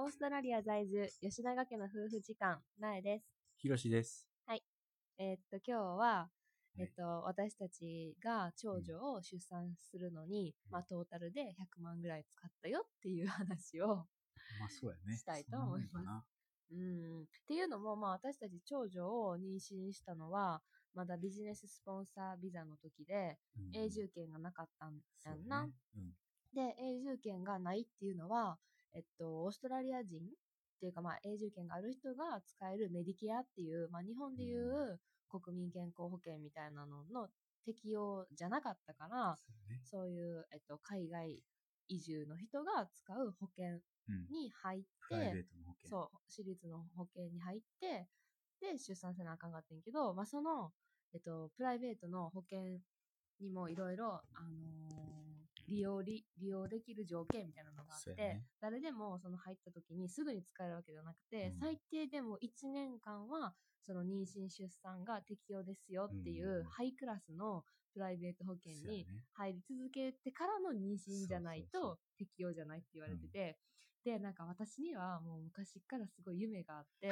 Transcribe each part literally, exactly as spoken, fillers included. オーストラリア在住、吉永家の夫婦時間、苗です。ひろしです。はい。えー、っと、今日は、えー、っと、私たちが長女を出産するのに、うん、まあ、トータルでひゃくまんぐらい使ったよっていう話を、まあ、そうやね。したいと思います。うん。っていうのも、まあ、私たち長女を妊娠したのは、まだビジネススポンサービザの時で、うん、永住権がなかったんやんな。そうね。うん。で、永住権がないっていうのは、えっと、オーストラリア人っていうか、まあ、永住権がある人が使えるメディケアっていう、まあ、日本でいう国民健康保険みたいなのの適用じゃなかったから、そうね、そういう、えっと、海外移住の人が使う保険に入って、うん、プライベートの保険。そう、私立の保険に入って、で、出産せなあかんかったんやけど、まあ、その、えっと、プライベートの保険にもいろいろ、あのー、利用利、利用できる条件みたいなのがあって、ね、誰でもその入った時にすぐに使えるわけじゃなくて、うん、最低でもいちねんかんはその妊娠出産が適用ですよっていうハイクラスのプライベート保険に入り続けてからの妊娠じゃないと適用じゃないって言われてて、で、なんか私にはもう昔からすごい夢があって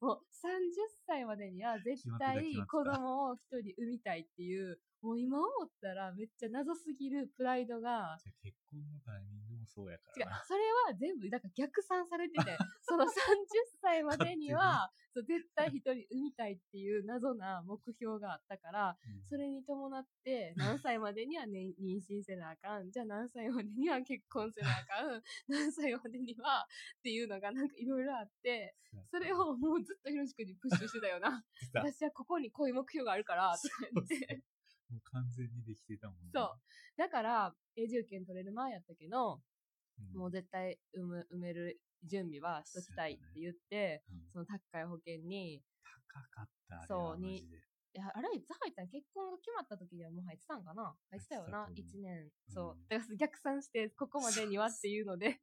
もうさんじゅっさいまでには絶対子供を一人産みたいっていうもう今思ったらめっちゃ謎すぎるプライドが。じゃあ結婚のタイミングもそうやからな。違う、それは全部だから逆算されててそのさんじゅっさいまでにはそう絶対一人産みたいっていう謎な目標があったから、うん、それに伴って何歳までには、ね、妊娠せなあかん、じゃあ何歳までには結婚せなあかん、何歳までにはっていうのがなんかいろいろあって、それをもうずっとひろしくんにプッシュしてたよな私はここにこういう目標があるからとか言ってもう完全にできてたもんね。そう。だから、永住権取れる前やったけど、うん、もう絶対産む、産める準備はしときたいって言って、そ、ね、うん、その高い保険に。高かった、あれはマジで。いや、あれ、いつ入ったの？結婚が決まった時にはもう入ってたんかな？入ってたよな、いちねん。そう。うん、だから逆算して、ここまでにはっていうので、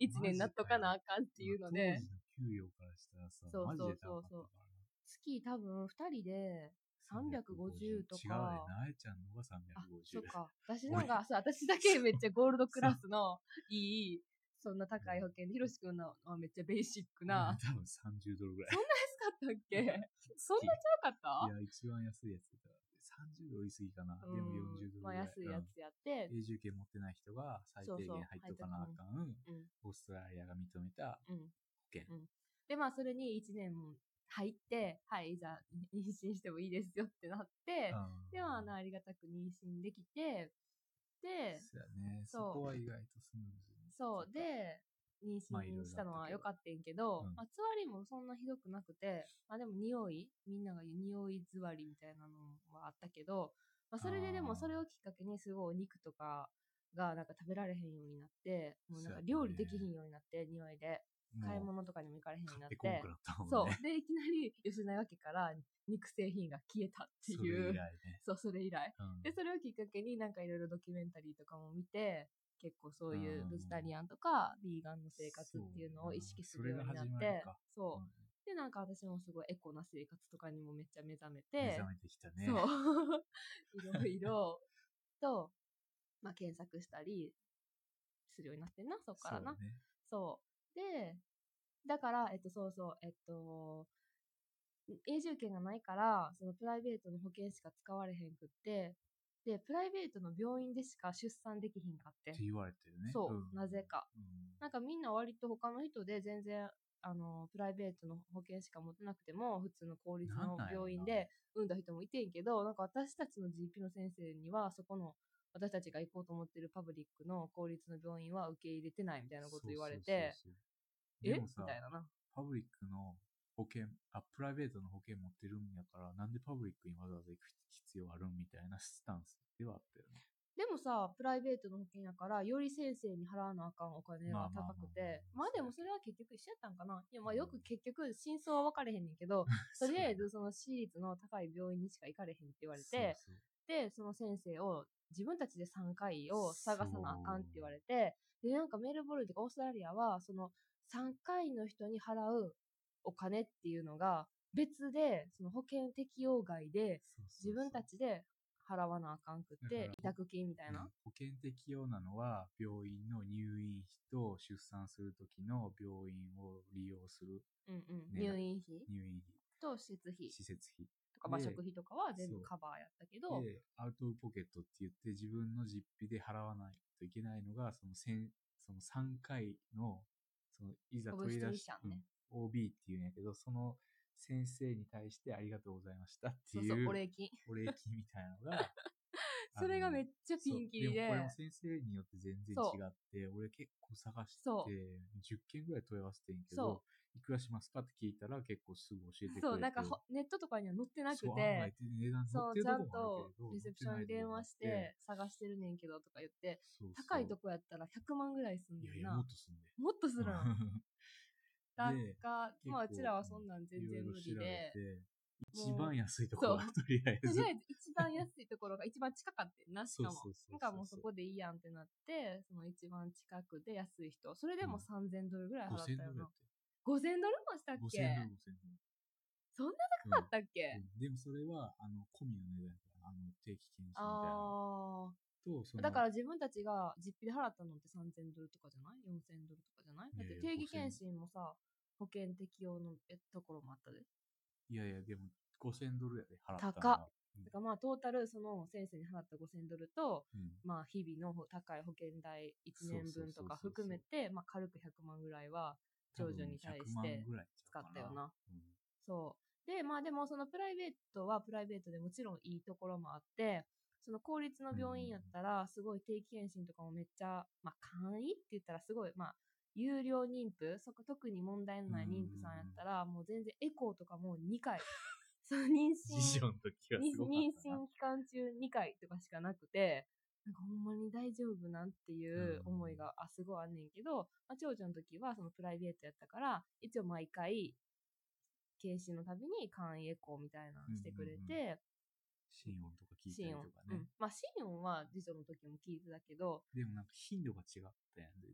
いちねんなっとかなあかんっていうので。当時の給与からしたらさ、そうそうそうそう、マジで高かったからな。月多分ふたりで、さんびゃくごじゅうとか。違うね。なえちゃんのがさんびゃくごじゅう。あ、そっか。私のが、そう、私だけめっちゃゴールドクラスのいい、そんな高い保険で、ひろしくんのはめっちゃベーシックな。多分さんじゅうドルぐらい。そんな安かったっけそんな高かった？いや、一番安いやつだから。さんじゅうドル言い過ぎかな。でもよんじゅうドルぐらい。まあ安いやつやって。永住権持ってない人が最低限入っとかなあかん。オーストラリアが認めた保険。うんうん、で、まあそれにいちねんも。入って、はい、じゃあ、妊娠してもいいですよってなって、うん、では、ありがたく妊娠できて、で、そうやね、そう、そこは意外とスムーズ。そう、で、妊娠したのは良かったんけど、まあ、つわりもそんなひどくなくて、まあでも匂い、みんなが言う匂いつわりみたいなのはあったけど、まあそれででもそれをきっかけにすごいお肉とかがなんか食べられへんようになって、もうなんか料理できへんようになって、匂いで。買い物とかにも行かれへんになって、ね、そうでいきなり吉永家から肉製品が消えたっていう、それ以来、ね、そうそれ以来、うん、でそれをきっかけになんかいろいろドキュメンタリーとかも見て、結構そういうベジタリアンとかビーガンの生活っていうのを意識するようになって、そう、うん、でなんか私もすごいエコな生活とかにもめっちゃ目覚めて、目覚めてきたね、そういろいろとまあ検索したりするようになってんな、そっからな、そう、ね、そうで、だから、えっと、そうそう、えっと、永住権がないから、そのプライベートの保険しか使われへんくって、で、プライベートの病院でしか出産できひんかって。って言われてるね。そう、うん、なぜか、うん。なんかみんな割と他の人で全然、あの、プライベートの保険しか持てなくても、普通の公立の病院で産んだ人もいてんけど、なんか私たちの ジーピー の先生には、そこの、私たちが行こうと思ってるパブリックの公立の病院は受け入れてないみたいなこと言われて、そうそうそうそう、えみたいなな。パブリックの保険、あ、プライベートの保険持ってるんやから、なんでパブリックにわざわざ行く必要あるんみたいなスタンスではあったよね。でもさ、プライベートの保険やから、より先生に払わなあかんお金が高くて、まあでもそれは結局一緒やったんかな。いや、まあよく結局真相は分かれへんねんけど、とりあえずその私立の高い病院にしか行かれへんって言われて、そうそうで、その先生を、自分たちでさんかいを探さなあかんって言われて、で、なんかメルボルンとかオーストラリアは、その、さんかいの人に払うお金っていうのが別でその保険適用外で自分たちで払わなあかんくって、委託金みたいな、うん。保険適用なのは、病院の入院費と出産するときの病院を利用する。うんうん。ね、入院費入院費。と、施設費。施設費。とか、まあ、食費とかは全部カバーやったけど。で、アウトポケットって言って、自分の実費で払わないといけないのが、そのせん、そのさんかいの、その、いざ取り出し、ね、うん、オービー っていうんやけど、その、先生に対してありがとうございましたっていう、そうそうお礼金お礼金みたいなのがそれがめっちゃピンキリで、でもこれも先生によって全然違って、俺結構探してじゅっけんぐらい問い合わせてんけど、いくらしますかって聞いたら結構すぐ教えてくれて、そうなんかネットとかには載ってなくて、そう値段載ってるとこもあるけど、ちゃんとレセプションに電話して探してるねんけどとか言って、そうそう高いとこやったらひゃくまんぐらいすんねんな、いやいやもっとすんねん、もっとするの。なんか、まあ、うちらはそんなん全然無理で。一番安いところがとりあえず。とりあえず一番安いところが一番近かったな、しかも。なんかもうそこでいいやんってなって、その一番近くで安い人。それでもさんぜんドルぐらい払ったよな。ごせんドルもしたっけ？ ごせん ドル、ごせんドル。そんな高かったっけ？うんうん、でもそれは、あの、込みの値段やから、あの、定期検診みたいな。あー。だから自分たちが実費で払ったのってさんぜんドルとかじゃない？ よんせん ドルとかじゃない？だって定義検診もさ、保険適用のところもあったで。いやいや、でもごせんドルやで払ったの。高っ。うん、だからまあトータルその先生に払ったごせんドルと、うん、まあ日々の高い保険代いちねんぶんとか含めて、まあ軽くひゃくまんぐらいは長女に対して使ったよな。うん、そう。で、まあでもそのプライベートはプライベートでもちろんいいところもあって、その公立の病院やったらすごい定期検診とかもめっちゃ、まあ、簡易って言ったらすごい、まあ、有料妊婦そこ特に問題のない妊婦さんやったらもう全然エコーとかもうにかいその妊娠妊娠期間中にかいとかしかなくてなんかほんまに大丈夫なんっていう思いがあすごいあんねんけど、まあ、長女の時はそのプライベートやったから一応毎回検診のたびに簡易エコーみたいなのしてくれて、うんうんうん心音とか聞いたりとかね。うん、まあ心音は次女の時も聞いてたけど。でもなんか頻度が違ったやん全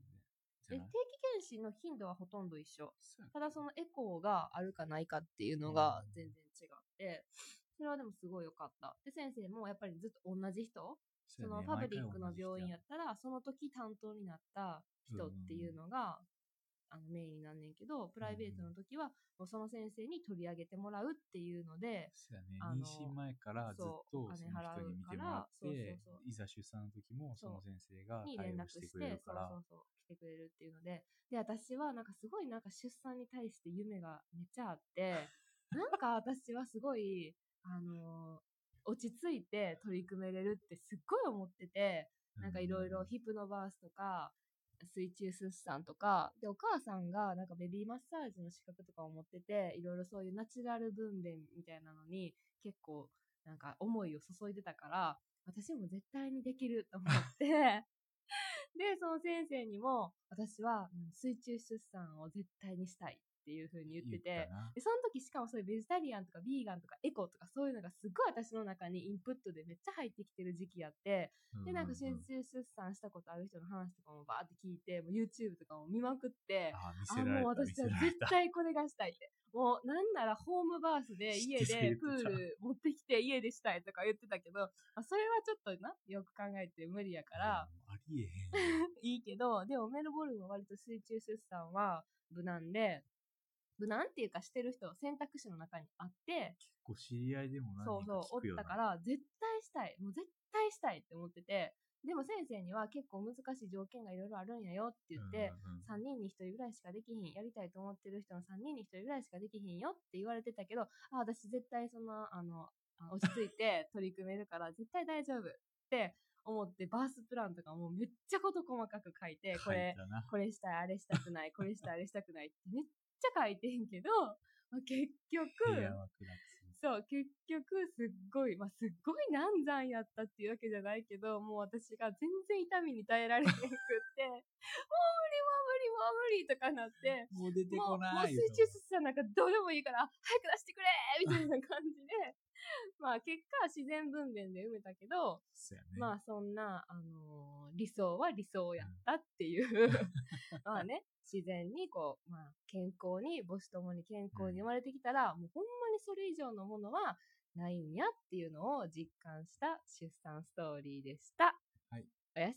然。え、定期検診の頻度はほとんど一緒。ただそのエコーがあるかないかっていうのが全然違って、それはでもすごい良かった。で先生もやっぱりずっと同じ人。そのパブリックの病院やったらその時担当になった人っていうのが。あのメインになんねんけどプライベートの時はもうその先生に取り上げてもらうっていうので、うんね、妊娠前からずっとその人に見てもらっていざ出産の時もその先生が対応してくれるからそうそうそう来てくれるっていうのでで私はなんかすごいなんか出産に対して夢がめっちゃあってなんか私はすごい、あのー、落ち着いて取り組めれるってすっごい思っててなんかいろいろヒプノバースとか水中出産とかでお母さんがなんかベビーマッサージの資格とかを持ってていろいろそういうナチュラル分娩みたいなのに結構なんか思いを注いでたから私も絶対にできると思ってでその先生にも私は水中出産を絶対にしたいっていう風に言っててでその時しかもそういうベジタリアンとかビーガンとかエコとかそういうのがすごい私の中にインプットでめっちゃ入ってきてる時期やってでなんか水中出産したことある人の話とかもバーって聞いてもう YouTube とかも見まくってああもう私は絶対これがしたいってもうなんならホームバースで家でプール持ってきて家でしたいとか言ってたけどそれはちょっとなよく考えて無理やからありえへんいいけどでもメルボルンは割と水中出産は無難で無難っていうかしてる人選択肢の中にあって結構知り合いでも何人か聞くようなそうそうおったから絶対したいもう絶対したいって思っててでも先生には結構難しい条件がいろいろあるんやよって言って、うんうん、さんにんにひとりぐらいしかできひんやりたいと思ってる人のさんにんにひとりぐらいしかできひんよって言われてたけどあ私絶対そのあの落ち着いて取り組めるから絶対大丈夫って思ってバースプランとかもめっちゃこと細かく書いてこれこれしたいあれしたくないこれしたいあれしたくないってめっちゃ書いてんけど、まあ、結局そう結局すっごいまあすっごい難産やったっていうわけじゃないけどもう私が全然痛みに耐えられなくってもう無理もう無理もう無理とかなってもう出てこないもう水中出産なんかどうでもいいから早く出してくれみたいな感じでまあ結果自然分娩で埋めたけど、ね、まあそんな、あのー、理想は理想やったっていう、うん、まあね自然にこう、まあ、健康に母子ともに健康に生まれてきたら、うん、もうほんまにそれ以上のものはないんやっていうのを実感した出産ストーリーでした。はい。おやすみ。